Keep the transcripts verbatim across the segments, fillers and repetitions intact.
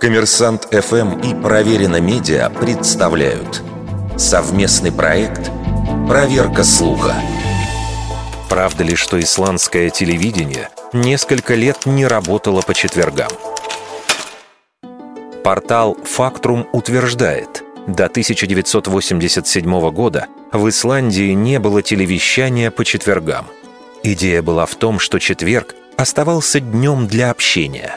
Коммерсант эф эм и Проверено медиа представляют совместный проект «Проверка слуха». Правда ли, что исландское телевидение несколько лет не работало по четвергам? Портал «Фактрум» утверждает, до тысяча девятьсот восемьдесят седьмого года в Исландии не было телевещания по четвергам. Идея была в том, что четверг оставался днем для общения.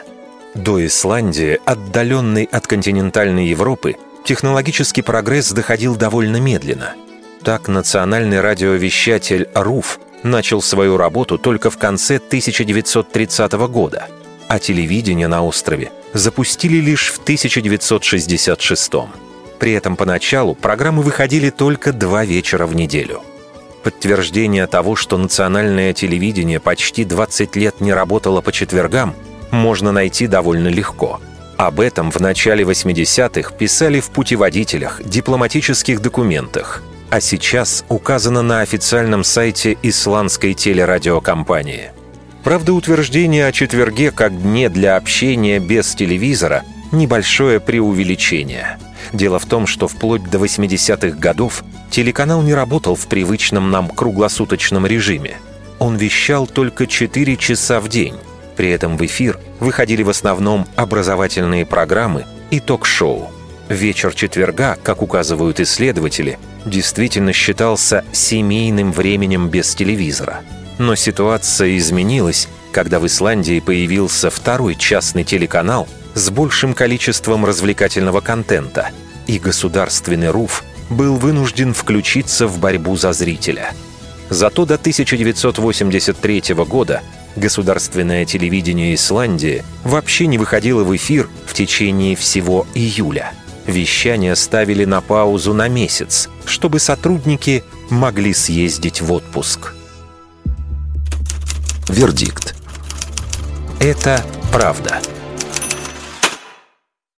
До Исландии, отдаленной от континентальной Европы, технологический прогресс доходил довольно медленно. Так национальный радиовещатель РУФ начал свою работу только в конце тысяча девятьсот тридцатого года, а телевидение на острове запустили лишь в тысяча девятьсот шестьдесят шестом. При этом поначалу программы выходили только два вечера в неделю. Подтверждение того, что национальное телевидение почти двадцать лет не работало по четвергам, можно найти довольно легко. Об этом в начале восьмидесятых писали в путеводителях, дипломатических документах, а сейчас указано на официальном сайте исландской телерадиокомпании. Правда, утверждение о четверге как дне для общения без телевизора – небольшое преувеличение. Дело в том, что вплоть до восьмидесятых годов телеканал не работал в привычном нам круглосуточном режиме. Он вещал только четыре часа в день. При этом в эфир выходили в основном образовательные программы и ток-шоу. Вечер четверга, как указывают исследователи, действительно считался семейным временем без телевизора. Но ситуация изменилась, когда в Исландии появился второй частный телеканал с большим количеством развлекательного контента, и государственный РУФ был вынужден включиться в борьбу за зрителя. Зато до тысяча девятьсот восемьдесят третьего года государственное телевидение Исландии вообще не выходило в эфир в течение всего июля. Вещание ставили на паузу на месяц, чтобы сотрудники могли съездить в отпуск. Вердикт. Это правда.